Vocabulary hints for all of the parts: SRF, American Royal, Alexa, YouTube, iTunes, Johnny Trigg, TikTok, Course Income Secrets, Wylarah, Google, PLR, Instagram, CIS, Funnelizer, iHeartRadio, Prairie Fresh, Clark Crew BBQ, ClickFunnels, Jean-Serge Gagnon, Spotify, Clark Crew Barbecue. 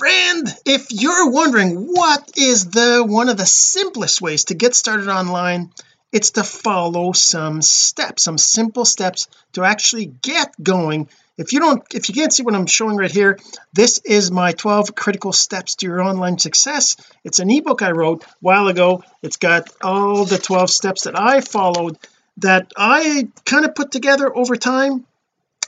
friend, if you're wondering what is the one of the simplest ways to get started online, it's to follow some steps, some simple steps to actually get going. If you can't see what I'm showing right here, this is my 12 critical steps to your online success. It's an ebook I wrote a while ago. It's got all the 12 steps that I followed, that I kind of put together over time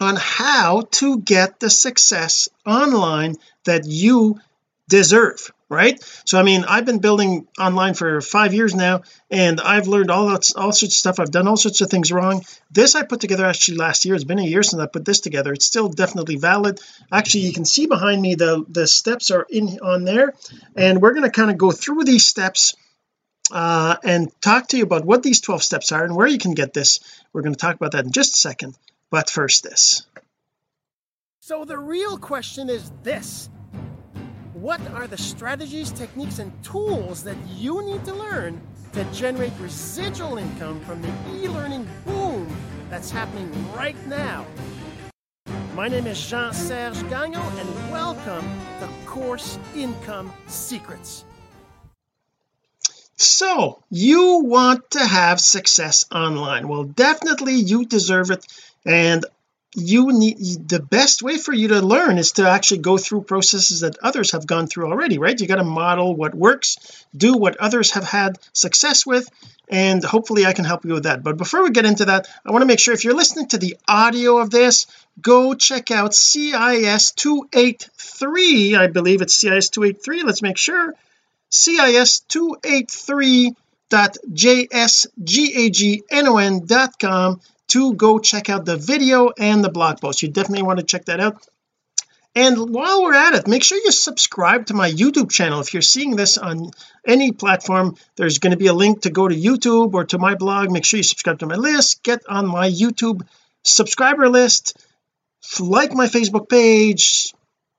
on how to get the success online that you deserve, right? So I mean, I've been building online for 5 years now, and I've learned all sorts of stuff. I've done all sorts of things wrong. This I put together actually last year. It's been a year since I put this together. It's still definitely valid. Actually, you can see behind me the steps are in on there, and we're going to kind of go through these steps and talk to you about what these 12 steps are and where you can get this. We're going to talk about that in just a second, but first this. So the real question is this: what are the strategies, techniques, and tools that you need to learn to generate residual income from the e-learning boom that's happening right now? My name is Jean-Serge Gagnon, and welcome to Course Income Secrets. So you want to have success online? Well, definitely you deserve it, and you need, the best way for you to learn is to actually go through processes that others have gone through already, right? You got to model what works, do what others have had success with, and hopefully I can help you with that. But before we get into that, I want to make sure, if you're listening to the audio of this, go check out CIS 283. I believe it's CIS 283. Let's make sure. cis283.jsgagnon.com to go check out the video and the blog post. You definitely want to check that out. And while we're at it, make sure you subscribe to my YouTube channel. If you're seeing this on any platform, there's going to be a link to go to YouTube or to my blog. Make sure you subscribe to my list, get on my YouTube subscriber list, like my Facebook page,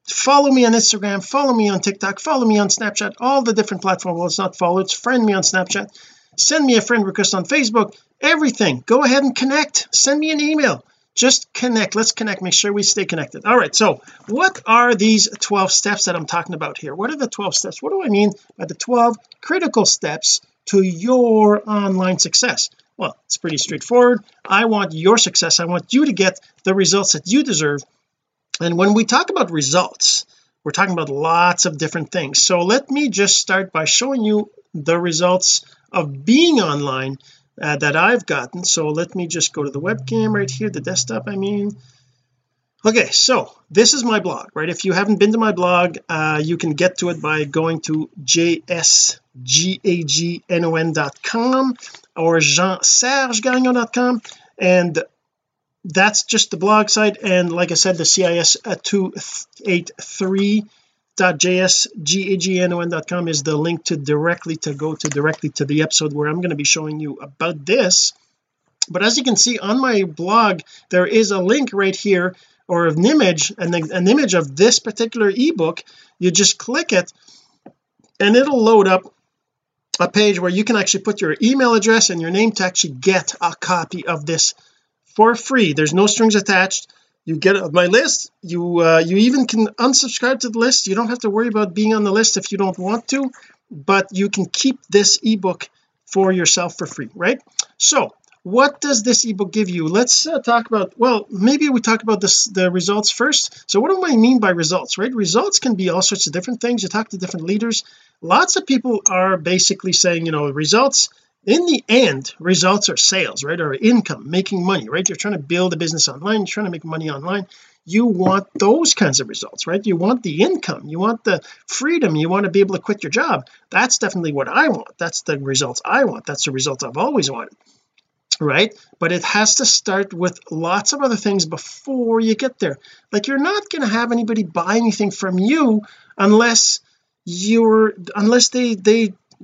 follow me on Instagram, follow me on TikTok, follow me on Snapchat, all the different platforms. Well, it's not follow, it's friend me on Snapchat, send me a friend request on Facebook, everything. Go ahead and connect, send me an email, just connect. Let's connect, make sure we stay connected. All right, so what are these 12 steps that I'm talking about here? What are the 12 steps? What do I mean by the 12 critical steps to your online success? Well, it's pretty straightforward. I want your success. I want you to get the results that you deserve. And when we talk about results, we're talking about lots of different things. So let me just start by showing you the results of being online that I've gotten. So let me just go to the webcam right here, the desktop, I mean. Okay, so this is my blog, right? If you haven't been to my blog, you can get to it by going to jsgagnon.com or jeansergegagnon.com, and that's just the blog site. And like I said, the cis283.jsgagnon.com is the link to go directly to the episode where I'm going to be showing you about this. But as you can see on my blog, there is a link right here, or an image, and an image of this particular ebook. You just click it and it'll load up a page where you can actually put your email address and your name to actually get a copy of this for free. There's no strings attached. You get my list. You even can unsubscribe to the list. You don't have to worry about being on the list if you don't want to, but you can keep this ebook for yourself for free, right? So what does this ebook give you? Let's talk about, well, maybe we talk about this, the results first. So what do I mean by results, right? Results can be all sorts of different things. You talk to different leaders. Lots of people are basically saying, you know, results, in the end, results are sales, right? Or income, making money, right? You're trying to build a business online, you're trying to make money online. You want those kinds of results, right? You want the income, you want the freedom, you want to be able to quit your job. That's definitely what I want. That's the results I want. That's the results I've always wanted, right? But it has to start with lots of other things before you get there. Like, you're not going to have anybody buy anything from you unless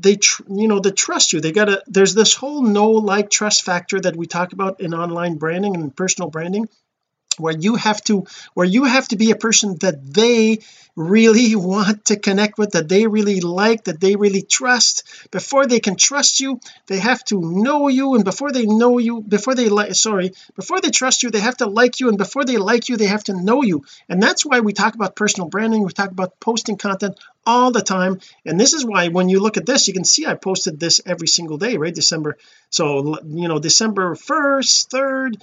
they trust you. There's this whole know, like, trust factor that we talk about in online branding and personal branding, where you have to be a person that they really want to connect with, that they really like, that they really trust. Before they can trust you, they have to know you, and before they trust you, they have to like you, and before they like you, they have to know you. And that's why we talk about personal branding, we talk about posting content all the time. And this is why when you look at this, you can see I posted this every single day, right? December, so you know, December 1st, 3rd,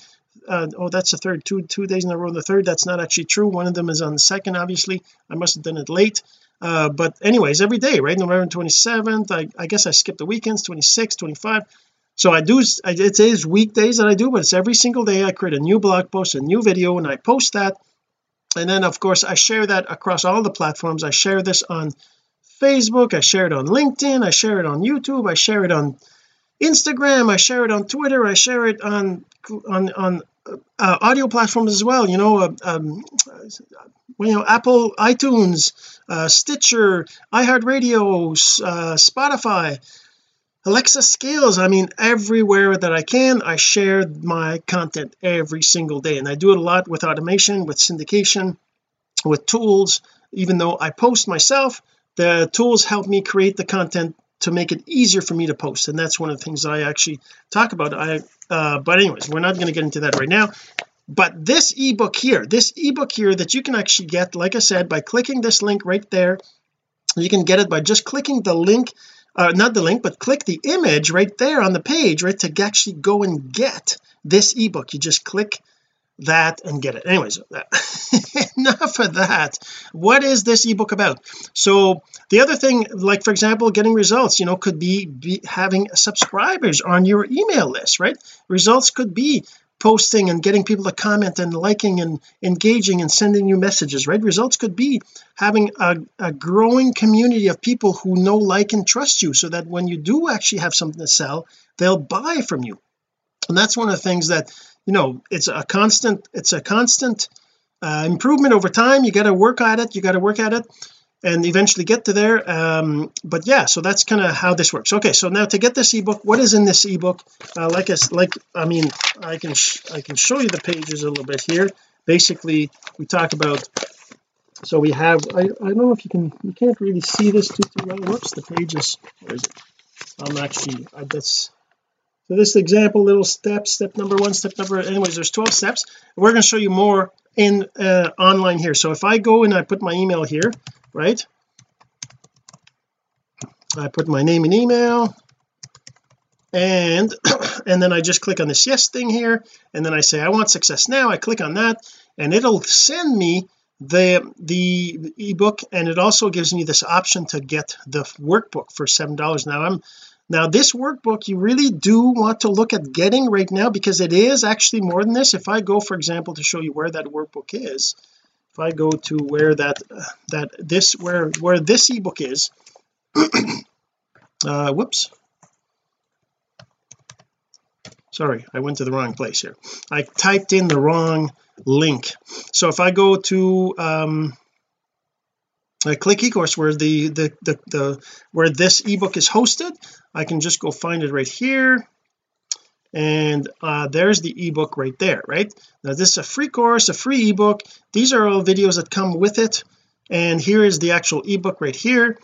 oh, that's the 3rd, two days in a row, the 3rd, that's not actually true, one of them is on the 2nd, obviously I must have done it late, but anyways, every day, right? November 27th, I guess I skipped the weekends, 26, 25, so it is weekdays that I do, but it's every single day I create a new blog post, a new video, and I post that. And then of course I share that across all the platforms. I share this on Facebook, I share it on LinkedIn, I share it on YouTube, I share it on Instagram, I share it on Twitter, I share it on audio platforms as well, you know, Apple, iTunes, Stitcher, iHeartRadio, Spotify, Alexa Skills. I mean, everywhere that I can, I share my content every single day. And I do it a lot with automation, with syndication, with tools. Even though I post myself, the tools help me create the content to make it easier for me to post. And that's one of the things I actually talk about. But anyways, we're not going to get into that right now. But this ebook here that you can actually get, like I said, by clicking this link right there. You can get it by just clicking the link, click the image right there on the page, right, to actually go and get this ebook. You just click that and get it. Anyways, enough of that. What is this ebook about? So the other thing, like for example, getting results, you know, could be having subscribers on your email list, right? Results could be posting and getting people to comment and liking and engaging and sending you messages, right? Results could be having a growing community of people who know, like, and trust you, so that when you do actually have something to sell, they'll buy from you. And that's one of the things that, you know, it's a constant improvement over time. You got to work at it and eventually get to there, but yeah, so that's kind of how this works. Okay, so now to get this ebook, what is in this ebook? I can show you the pages a little bit here. Basically we talk about, so we have, I don't know if you can't really see this too well. Whoops, the pages, where is it? So this example, little steps, anyways, there's 12 steps. We're going to show you more in online here. So if I go and I put my email here, right? I put my name and email, and then I just click on this yes thing here, and then I say I want success now. I click on that, and it'll send me the ebook, and it also gives me this option to get the workbook for $7. Now this workbook, you really do want to look at getting right now, because it is actually more than this. If I go, for example, to show you where that workbook is, if I go to where this ebook is, whoops, sorry, I went to the wrong place here. I typed in the wrong link. So if I go to I click eCourse, where where this ebook is hosted, I can just go find it right here, and there's the ebook right there. Right now, this is a free course, a free ebook. These are all videos that come with it, and here is the actual ebook right here.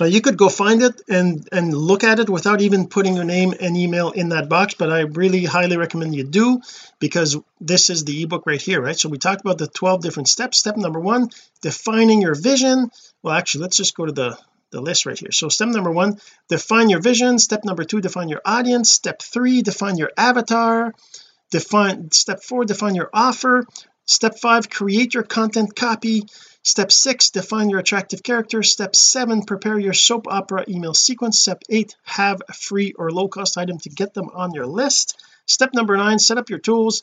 Now you could go find it and look at it without even putting your name and email in that box, but I really highly recommend you do, because this is the ebook right here, right? So we talked about the 12 different steps. Step number one, defining your vision. Well, actually, let's just go to the list right here. So step number one, define your vision. Step number two, define your audience. Step three, define your avatar. Step four, define your offer. Step five, create your content copy. Step six, define your attractive character. Step seven, prepare your soap opera email sequence. Step eight, have a free or low cost item to get them on your list. Step number nine, set up your tools.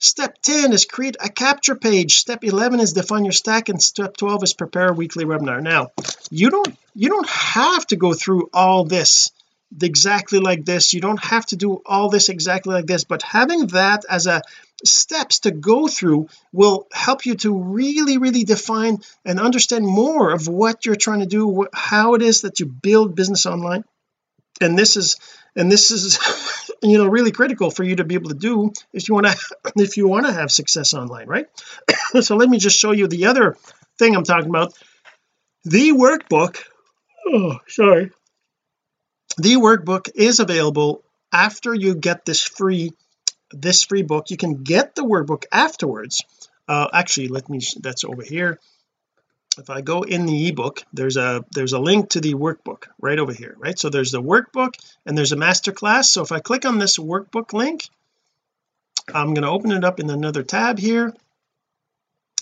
Step 10 is create a capture page. Step 11 is define your stack, and step 12 is prepare a weekly webinar. Now you don't have to go through all this exactly like this. You don't have to do all this exactly like this, but having that as a steps to go through will help you to really define and understand more of what you're trying to do, how it is that you build business online. And this is you know, really critical for you to be able to do if you want to have success online, right? So let me just show you the other thing I'm talking about, the workbook. The workbook is available after you get this free book. You can get the workbook afterwards. Actually, let me, that's over here. If I go in the ebook, there's a link to the workbook right over here, right? So there's the workbook and there's a masterclass. So if I click on this workbook link, I'm going to open it up in another tab here,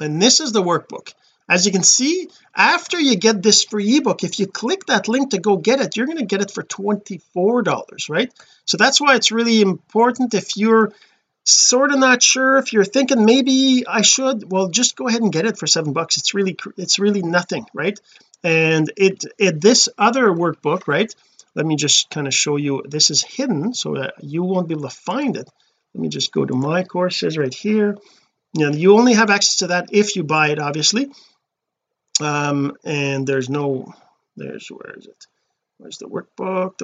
and this is the workbook. As you can see, after you get this free ebook, if you click that link to go get it, you're going to get it for $24, right? So that's why it's really important. If you're sort of not sure, if you're thinking maybe I should, well, just go ahead and get it for $7. It's really nothing, right? And this other workbook, right, let me just kind of show you, this is hidden so that you won't be able to find it. Let me just go to my courses right here. You know, you only have access to that if you buy it, obviously. And there's no, there's, where is it, where's the workbook,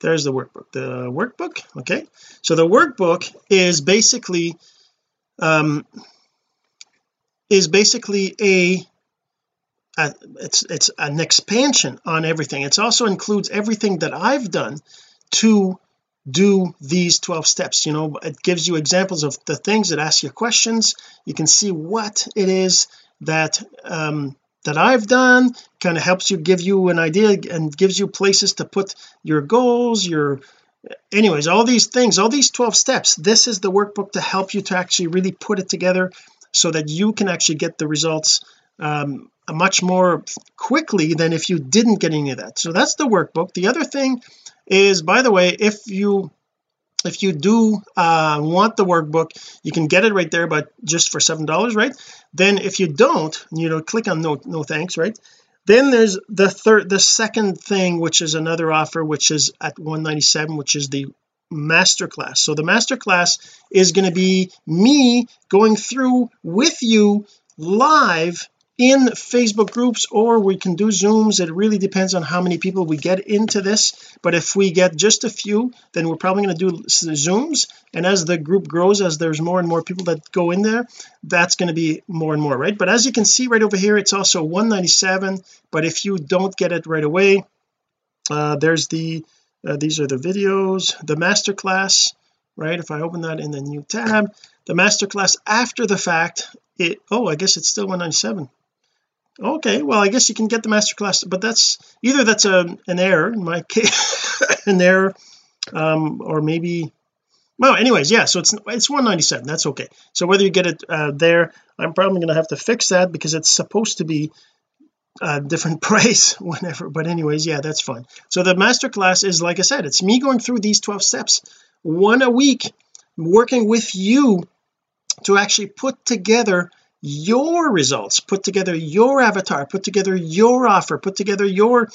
there's the workbook. Okay, so the workbook is basically a it's an expansion on everything. It also includes everything that I've done to do these 12 steps. You know, it gives you examples of the things that ask you questions. You can see what it is that that I've done, kind of helps you, give you an idea, and gives you places to put your goals, anyways, all these things, all these 12 steps. This is the workbook to help you to actually really put it together so that you can actually get the results much more quickly than if you didn't get any of that. So that's the workbook. The other thing is, by the way, if you do want the workbook, you can get it right there, but just for $7, right? Then if you don't, you know, click on no thanks, right? Then there's the second thing, which is another offer, which is at $197, which is the masterclass. So the masterclass is going to be me going through with you live in Facebook groups, or we can do Zooms. It really depends on how many people we get into this, but if we get just a few, then we're probably going to do Zooms, and as the group grows, as there's more and more people that go in there, that's going to be more and more, right? But as you can see right over here, it's also $197, but if you don't get it right away, there's these are the videos, the masterclass, right? If I open that in the new tab, the masterclass after the fact, I guess it's still $197. Okay, well, I guess you can get the masterclass, but that's an error in my case, an error, or maybe, well, anyways, yeah, so it's $197. That's okay. So whether you get it there, I'm probably going to have to fix that because it's supposed to be a different price whenever, but anyways, yeah, that's fine. So the masterclass is, like I said, it's me going through these 12 steps, one a week, working with you to actually put together your results, put together your avatar, put together your offer, put together your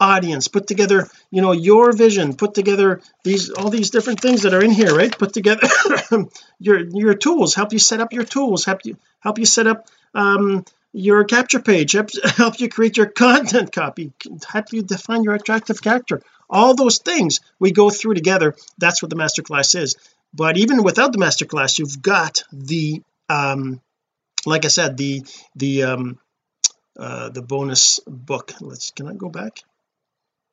audience, put together, you know, your vision, put together all these different things that are in here, right? Put together your tools, help you set up your tools, help you set up your capture page, help you create your content copy, help you define your attractive character. All those things we go through together. That's what the masterclass is. But even without the masterclass, you've got the like I said, the bonus book. Can I go back?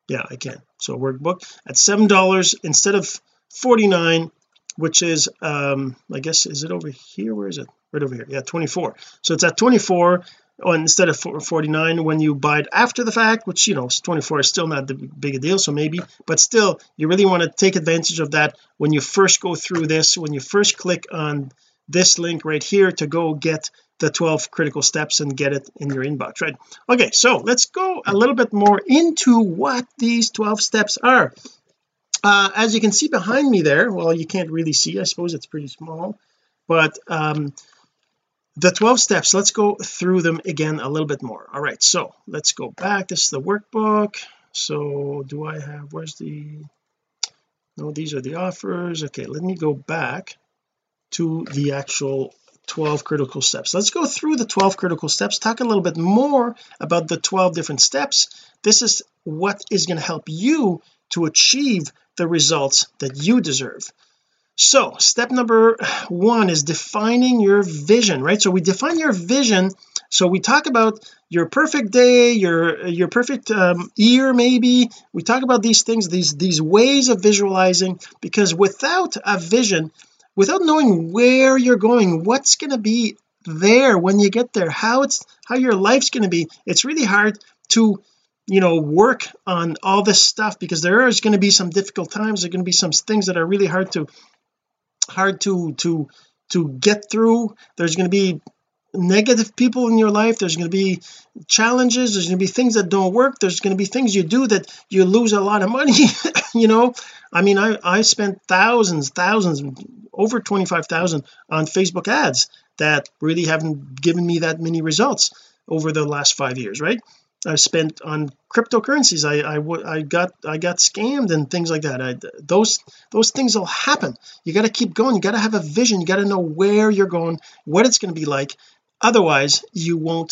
Yeah, I can. So workbook at $7 instead of $49, which is I guess, is it over here? Where is it? Right over here. Yeah, 24. So it's at 24 instead of 49 when you buy it after the fact, which, you know, 24 is still not the big a deal, so maybe, but still, you really want to take advantage of that when you first go through this, when you first click on this link right here to go get the 12 critical steps and get it in your inbox, right? Okay, so let's go a little bit more into what these 12 steps are. As you can see behind me there, well, you can't really see, I suppose it's pretty small, but the 12 steps, let's go through them again a little bit more. All right, so let's go back. This is the workbook. So do I have, no, these are the offers. Okay, let me go back to the actual 12 critical steps. Let's go through the 12 critical steps, talk a little bit more about the 12 different steps. This is what is going to help you to achieve the results that you deserve. So step number one is defining your vision, right? So we define your vision. So we talk about your perfect day, your perfect year, maybe. We talk about these things, these ways of visualizing, because without a vision, without knowing where you're going, what's going to be there when you get there, how your life's going to be, it's really hard to work on all this stuff, because there is going to be some difficult times. There are going to be some things that are really hard to get through. There's going to be negative people in your life. There's going to be challenges. There's going to be things that don't work. There's going to be things you do that you lose a lot of money. I mean, I spent thousands, over 25,000 on Facebook ads that really haven't given me that many results over the last 5 years, right? I spent on cryptocurrencies. I got scammed and things like that. Those things will happen. You got to keep going. You got to have a vision. You got to know where you're going, what it's going to be like. Otherwise, you'll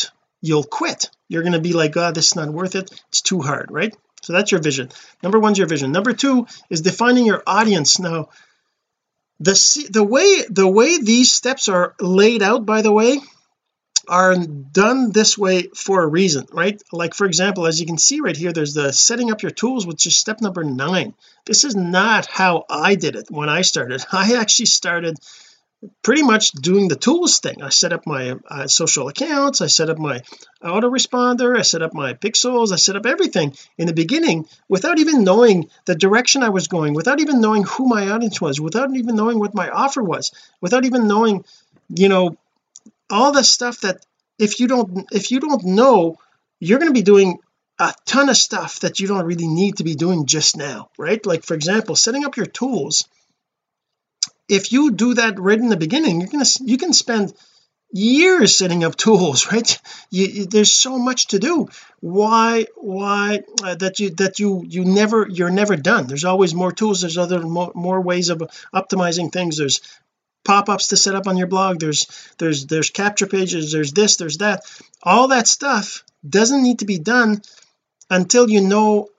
quit. You're going to be like, God, this is not worth it. It's too hard, right? So that's your vision. Number one's your vision. Number two is defining your audience. Now, the way these steps are laid out, by the way, are done this way for a reason, right? Like, for example, as you can see right here, there's the setting up your tools, which is step number 9. This is not how I did it when I started. I actually started pretty much doing the tools thing. I set up my social accounts. I set up my autoresponder. I set up my pixels. I set up everything in the beginning without even knowing the direction I was going, without even knowing who my audience was, without even knowing what my offer was, without even knowing, all the stuff that if you don't know, you're going to be doing a ton of stuff that you don't really need to be doing just now, right? Like, for example, setting up your tools, if you do that right in the beginning, you can spend years setting up tools, right? There's so much to do. You're never done. There's always more tools. There's other more ways of optimizing things. There's pop-ups to set up on your blog. There's capture pages. There's this, there's that. All that stuff doesn't need to be done until you know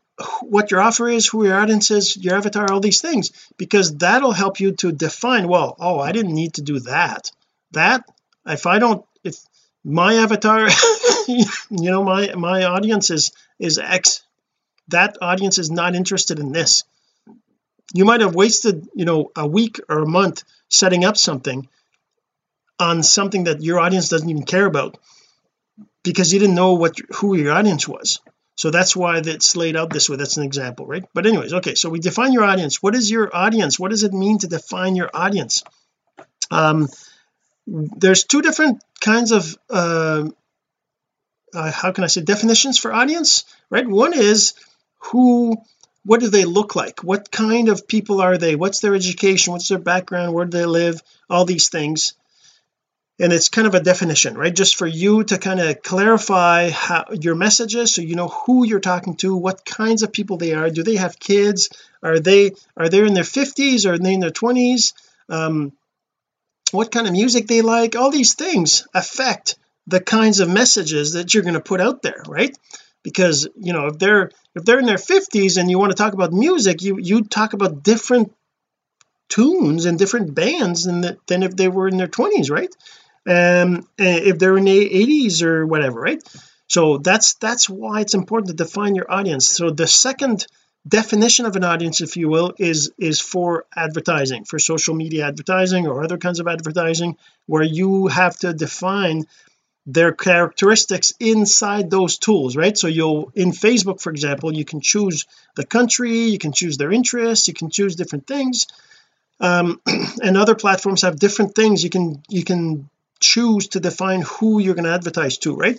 what your offer is, who your audience is, your avatar, all these things, because that'll help you to define, well, oh, I didn't need to do that. If my avatar my audience is X, that audience is not interested in this. You might have wasted a week or a month setting up something on something that your audience doesn't even care about, because you didn't know who your audience was. So that's why that's laid out this way. That's an example, right? But anyways, okay, so we define your audience. What is your audience? What does it mean to define your audience? There's two different kinds of how can I say, definitions for audience, right? One is what do they look like? What kind of people are they? What's their education? What's their background? Where do they live? All these things. And it's kind of a definition, right? Just for you to kind of clarify your messages, so you know who you're talking to, what kinds of people they are. Do they have kids? Are they in their 50s? Are they in their 20s? What kind of music they like? All these things affect the kinds of messages that you're going to put out there, right? Because if they're in their 50s and you want to talk about music, you talk about different tunes and different bands than if they were in their 20s, right? If they're in the 80s or whatever, right? So that's why it's important to define your audience. So the second definition of an audience, if you will, is for advertising, for social media advertising or other kinds of advertising, where you have to define their characteristics inside those tools, right? So in Facebook, for example, you can choose the country, you can choose their interests, you can choose different things, and other platforms have different things you can choose to define who you're going to advertise to, right?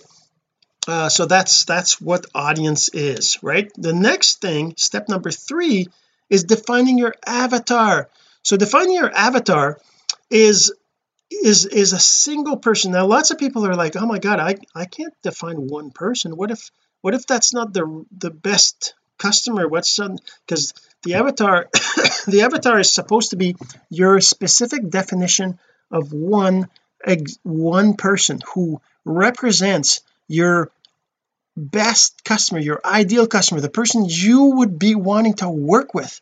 So that's what audience is, right? The next thing, step number 3, is defining your avatar. So defining your avatar is a single person. Now, lots of people are like, oh my God, I can't define one person. What if that's not the best customer? Because the avatar the avatar is supposed to be your specific definition of one person who represents your best customer, your ideal customer, the person you would be wanting to work with,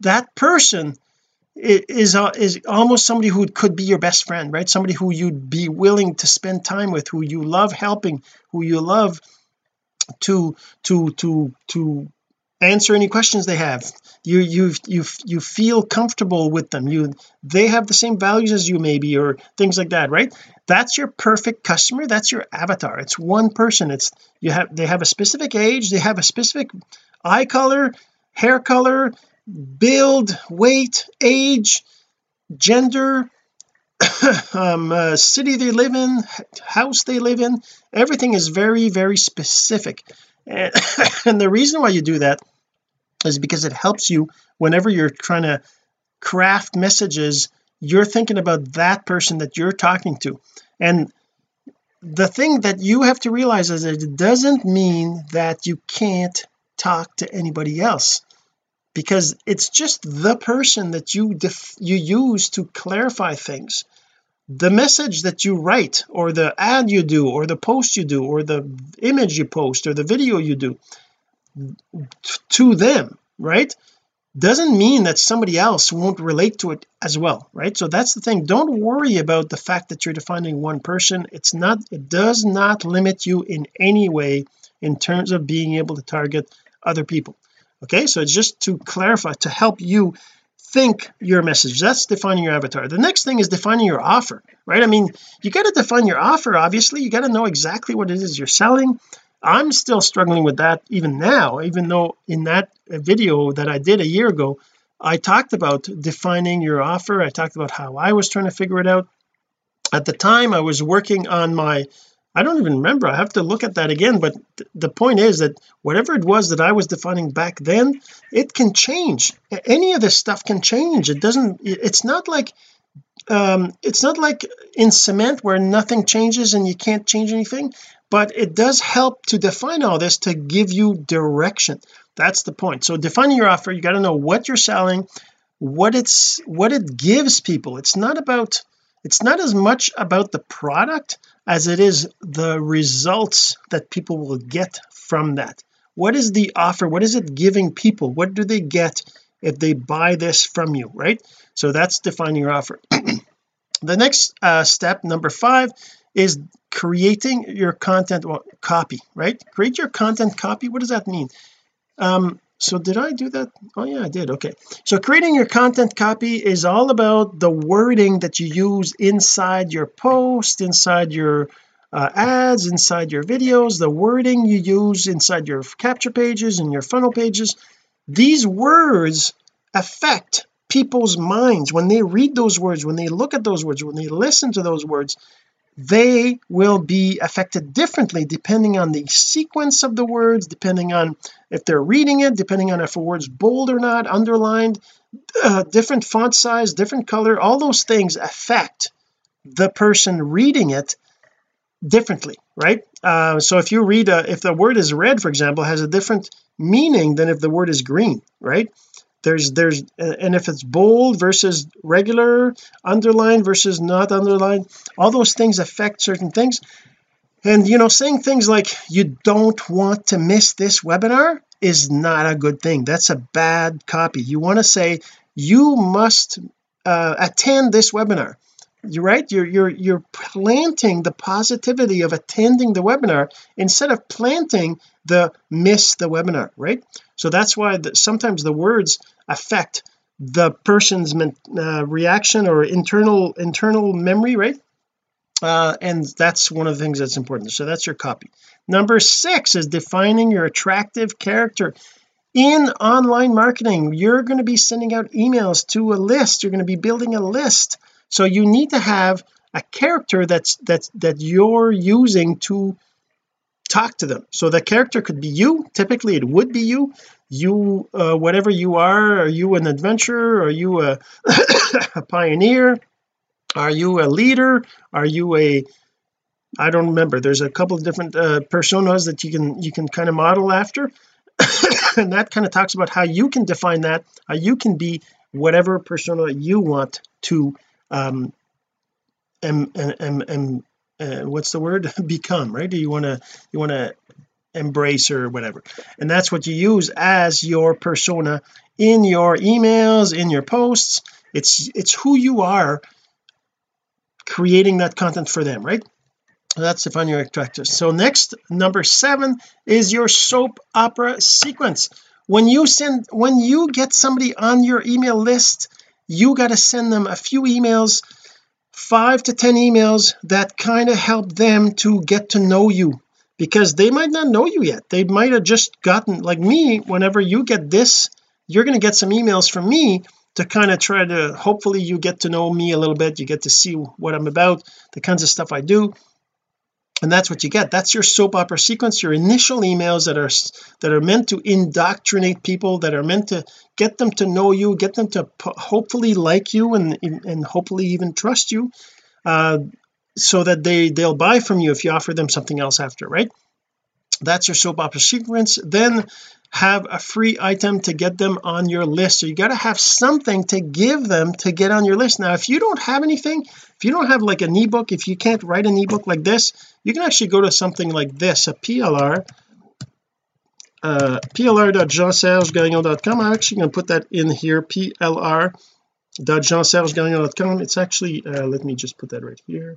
that person is almost somebody who could be your best friend, right? Somebody who you'd be willing to spend time with, who you love helping, who you love to answer any questions they have. You feel comfortable with them, they have the same values as you maybe, or things like that, right? That's your perfect customer. That's your avatar. It's one person. They have a specific age, they have a specific eye color, hair color, build, weight, age, gender, city they live in, house they live in. Everything is very, very specific, and the reason why you do that is because it helps you whenever you're trying to craft messages. You're thinking about that person that you're talking to, and the thing that you have to realize is that it doesn't mean that you can't talk to anybody else, because it's just the person that you use to clarify things. The message that you write, or the ad you do, or the post you do, or the image you post, or the video you do to them, right, doesn't mean that somebody else won't relate to it as well, right? So that's the thing. Don't worry about the fact that you're defining one person. It does not limit you in any way in terms of being able to target other people. Okay, so it's just to clarify, to help you think your message. That's defining your avatar. The next thing is defining your offer, right? I mean, you got to define your offer. Obviously, you got to know exactly what it is you're selling. I'm still struggling with that even now, even though in that video that I did a year ago, I talked about defining your offer. I talked about how I was trying to figure it out at the time. I was working on my, I don't even remember, I have to look at that again, but the point is that whatever it was that I was defining back then, it can change. Any of this stuff can change. It's not like in cement where nothing changes and you can't change anything, but it does help to define all this to give you direction. That's the point. So defining your offer, you got to know what you're selling, what it gives people. It's not as much about the product as it is the results that people will get from that. What is the offer? What is it giving people? What do they get if they buy this from you, right? So that's defining your offer. The next step, number 5, is creating your content copy, right? Create your content copy. What does that mean? So did I do that? Oh yeah, I did. Okay, so creating your content copy is all about the wording that you use inside your post, inside your ads, inside your videos, the wording you use inside your capture pages and your funnel pages. These words affect people's minds. When they read those words, when they look at those words, when they listen to those words, they will be affected differently depending on the sequence of the words, depending on if they're reading it, depending on if a word's bold or not, underlined, different font size, different color. All those things affect the person reading it differently, right? So if you read if the word is red, for example, has a different meaning than if the word is green, right? And if it's bold versus regular, underlined versus not underlined, all those things affect certain things. And you know, saying things like you don't want to miss this webinar is not a good thing. That's a bad copy. You want to say you must attend this webinar. You're right. You're planting the positivity of attending the webinar instead of planting the miss the webinar, right? So that's why sometimes the words affect the person's reaction or internal memory, right? And that's one of the things that's important. So that's your copy. Number 6 is defining your attractive character. In online marketing, you're going to be sending out emails to a list. You're going to be building a list. So you need to have a character that you're using to talk to them. So the character could be you. Typically it would be you, whatever you are you an adventurer? Are you a pioneer? Are you a leader? Are you a, I don't remember, there's a couple of different personas that you can kind of model after. And that kind of talks about how you can define that, how you can be whatever persona you want to become, right? You want to Embracer or whatever, and that's what you use as your persona in your emails, in your posts. It's who you are creating that content for them, right? That's the Find Your Attractor. So next, number 7 is your soap opera sequence. When you get somebody on your email list, you got to send them a few emails, 5 to 10 emails that kind of help them to get to know you, because they might not know you yet. They might have just gotten, like me, whenever you get this, you're going to get some emails from me to kind of try to, hopefully you get to know me a little bit, you get to see what I'm about, the kinds of stuff I do, and that's what you get. That's your soap opera sequence, your initial emails that are meant to indoctrinate people, that are meant to get them to know you, get them to hopefully like you and hopefully even trust you, so that they'll buy from you if you offer them something else after, right? That's your soap opera sequence. Then have a free item to get them on your list. So you got to have something to give them to get on your list. Now if you don't have anything, if you don't have like an ebook, if you can't write an ebook like this, you can actually go to something like this, a PLR, plr.jeansergegagnon.com. I'm actually going to put that in here, plr.jeansergegagnon.com. it's actually let me just put that right here.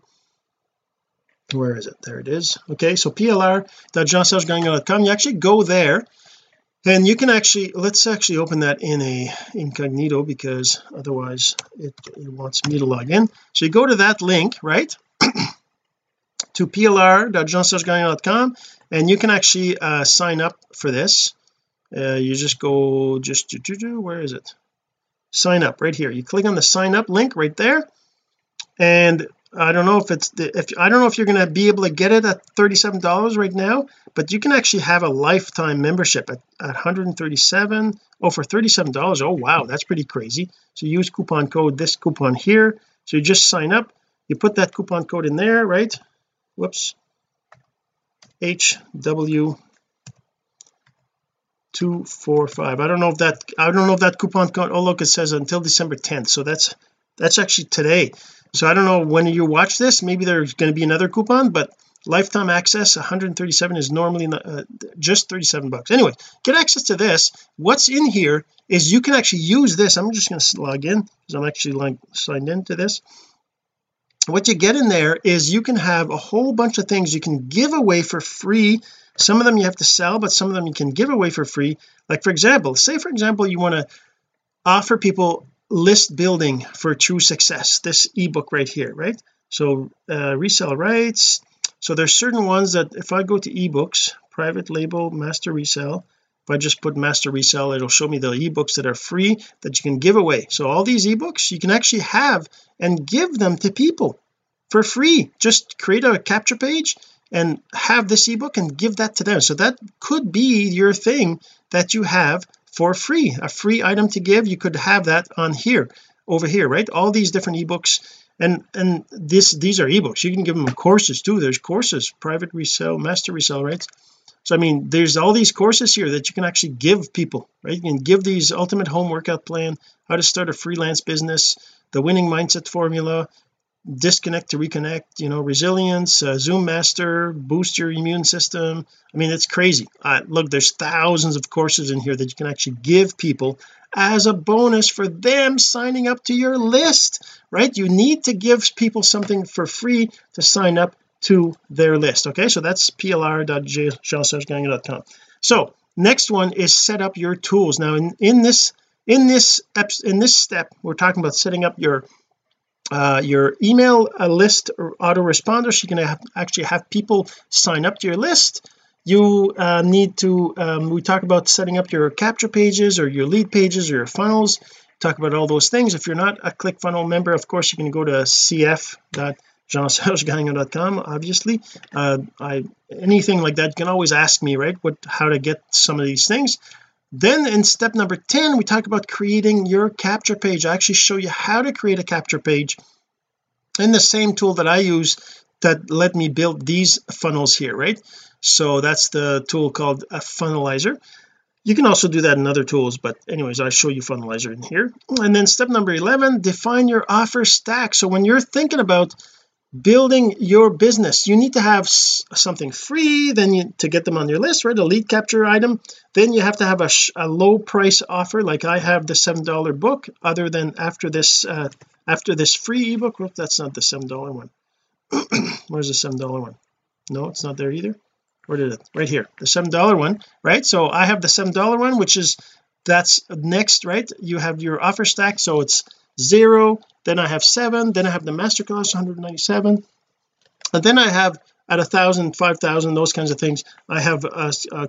Where is it? There it is. Okay, so plr.jeansergegagnon.com. you actually go there and you can actually, let's actually open that in a incognito, because otherwise it wants me to log in. So you go to that link, right, to plr.jeansergegagnon.com, and you can actually sign up for this. You just go, where is it? Sign up, right here. You click on the sign up link right there, and I don't know if I don't know if you're going to be able to get it at $37 right now, but you can actually have a lifetime membership at $137. Oh, for $37. Oh wow, that's pretty crazy. So you use coupon code, this coupon here. So you just sign up, you put that coupon code in there, right? Whoops, HW245. I don't know if that coupon code, oh look, it says until December 10th, so that's actually today. So I don't know when you watch this, maybe there's going to be another coupon, but lifetime access 137 is normally just $37. Anyway, get access to this. What's in here is you can actually use this. I'm just going to log in because I'm actually signed into this. What you get in there is you can have a whole bunch of things you can give away for free. Some of them you have to sell, but some of them you can give away for free. Like for example, you want to offer people List Building for True Success, this ebook right here, right? So resell rights. So there's certain ones that if I go to ebooks, private label, master resell, if I just put master resell, it'll show me the ebooks that are free that you can give away. So all these ebooks you can actually have and give them to people for free. Just create a capture page and have this ebook and give that to them. So that could be your thing that you have for free, a free item to give. You could have that on here, over here, right? All these different ebooks, and these are ebooks. You can give them courses too. There's courses, private resell, master resell rights. So I mean, there's all these courses here that you can actually give people, right? You can give these ultimate home workout plan, how to start a freelance business, the winning mindset formula, disconnect to reconnect, you know, resilience, Zoom Master, boost your immune system. I mean, it's crazy. Look, there's thousands of courses in here that you can actually give people as a bonus for them signing up to your list, right? You need to give people something for free to sign up to their list. Okay, so that's plr.jeansergegagnon.com. so next one is set up your tools. Now in this step we're talking about setting up your email list or autoresponder, so you can actually have people sign up to your list. You need to we talk about setting up your capture pages or your lead pages or your funnels, talk about all those things. If you're not a ClickFunnels member, of course you can go to cf.jeansergegagnon.com. obviously anything like that, you can always ask me, right, how to get some of these things. Then in step number 10 we talk about creating your capture page. I actually show you how to create a capture page in the same tool that I use that let me build these funnels here, right? So that's the tool called a Funnelizer. You can also do that in other tools, but anyways, I show you Funnelizer in here. And then step number 11, define your offer stack. So when you're thinking about building your business, you need to have something free, then to get them on your list, right? A lead capture item. Then you have to have a low price offer, like I have the $7 book. Other than after this free ebook, whoops, that's not the $7 one. Where's the $7 one? No, it's not there either. Where did it? Right here, the $7 one, right? So I have the $7 one, which is, that's next, right? You have your offer stack, so it's 0, then I have 7, then I have the masterclass 197, and then I have at 1,000, 5,000, those kinds of things. I have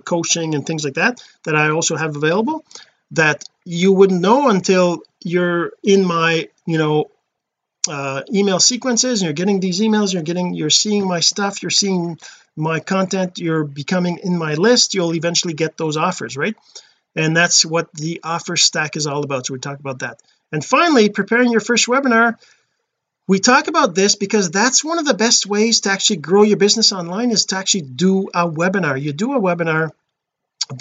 coaching and things like that I also have available that you wouldn't know until you're in my email sequences, and you're getting these emails, you're seeing my stuff, you're seeing my content, you're becoming in my list. You'll eventually get those offers, right? And that's what the offer stack is all about. So we talk about that. And finally, preparing your first webinar. We talk about this because that's one of the best ways to actually grow your business online, is to actually do a webinar. You do a webinar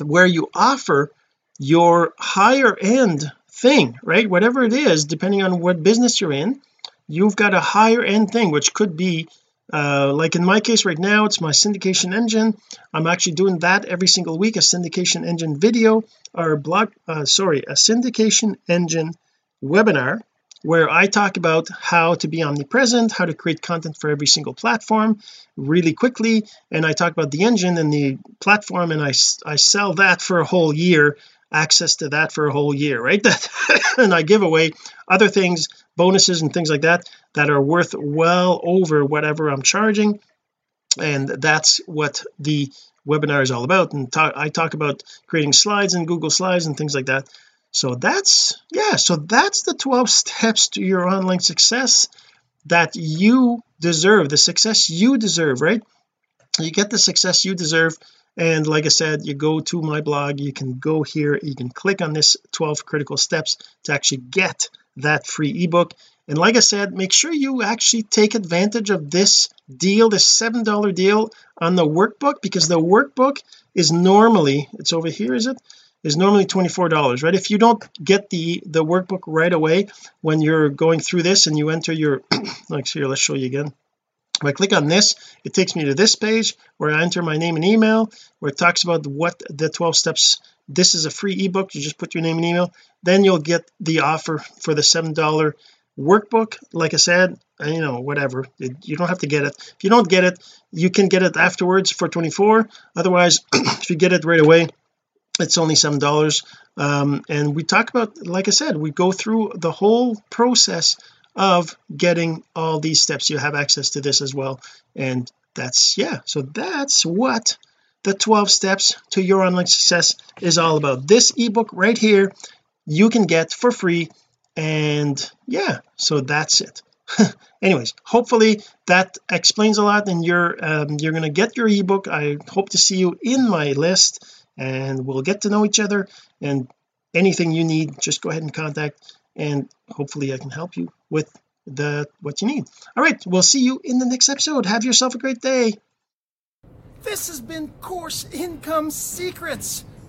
where you offer your higher end thing, right? Whatever it is, depending on what business you're in, you've got a higher end thing, which could be like in my case right now, it's my syndication engine. I'm actually doing that every single week, a syndication engine video or blog, a syndication engine webinar, where I talk about how to be omnipresent, how to create content for every single platform really quickly, and I talk about the engine and the platform, and I sell that for a whole year, access to that for a whole year, right? That and I give away other things, bonuses and things like that are worth well over whatever I'm charging. And that's what the webinar is all about. And I talk about creating slides and Google Slides and things like that. So that's, yeah, so that's the 12 steps to your online success that you deserve, the success you deserve, right? You get the success you deserve. And like I said, you go to my blog, you can go here, you can click on this 12 critical steps to actually get that free ebook. And like I said, make sure you actually take advantage of this deal, this $7 deal on the workbook, because the workbook is normally, it's over here, is normally $24, right? If you don't get the workbook right away when you're going through this, and you enter your like here, let's show you again. If I click on this, it takes me to this page where I enter my name and email, where it talks about what the 12 steps. This is a free ebook. You just put your name and email, then you'll get the offer for the $7 workbook. Like I said, whatever, you don't have to get it. If you don't get it, you can get it afterwards for $24. Otherwise, if you get it right away, it's only $7. And we talk about, like I said, we go through the whole process of getting all these steps. You have access to this as well. And that's, yeah, so that's what the 12 steps to your online success is all about. This ebook right here you can get for free. And yeah, so that's it. Anyways, hopefully that explains a lot, and you're gonna get your ebook. I hope to see you in my list, and we'll get to know each other, and anything you need, just go ahead and contact, and hopefully I can help you with what you need. All right, we'll see you in the next episode. Have yourself a great day. This has been Course Income Secrets,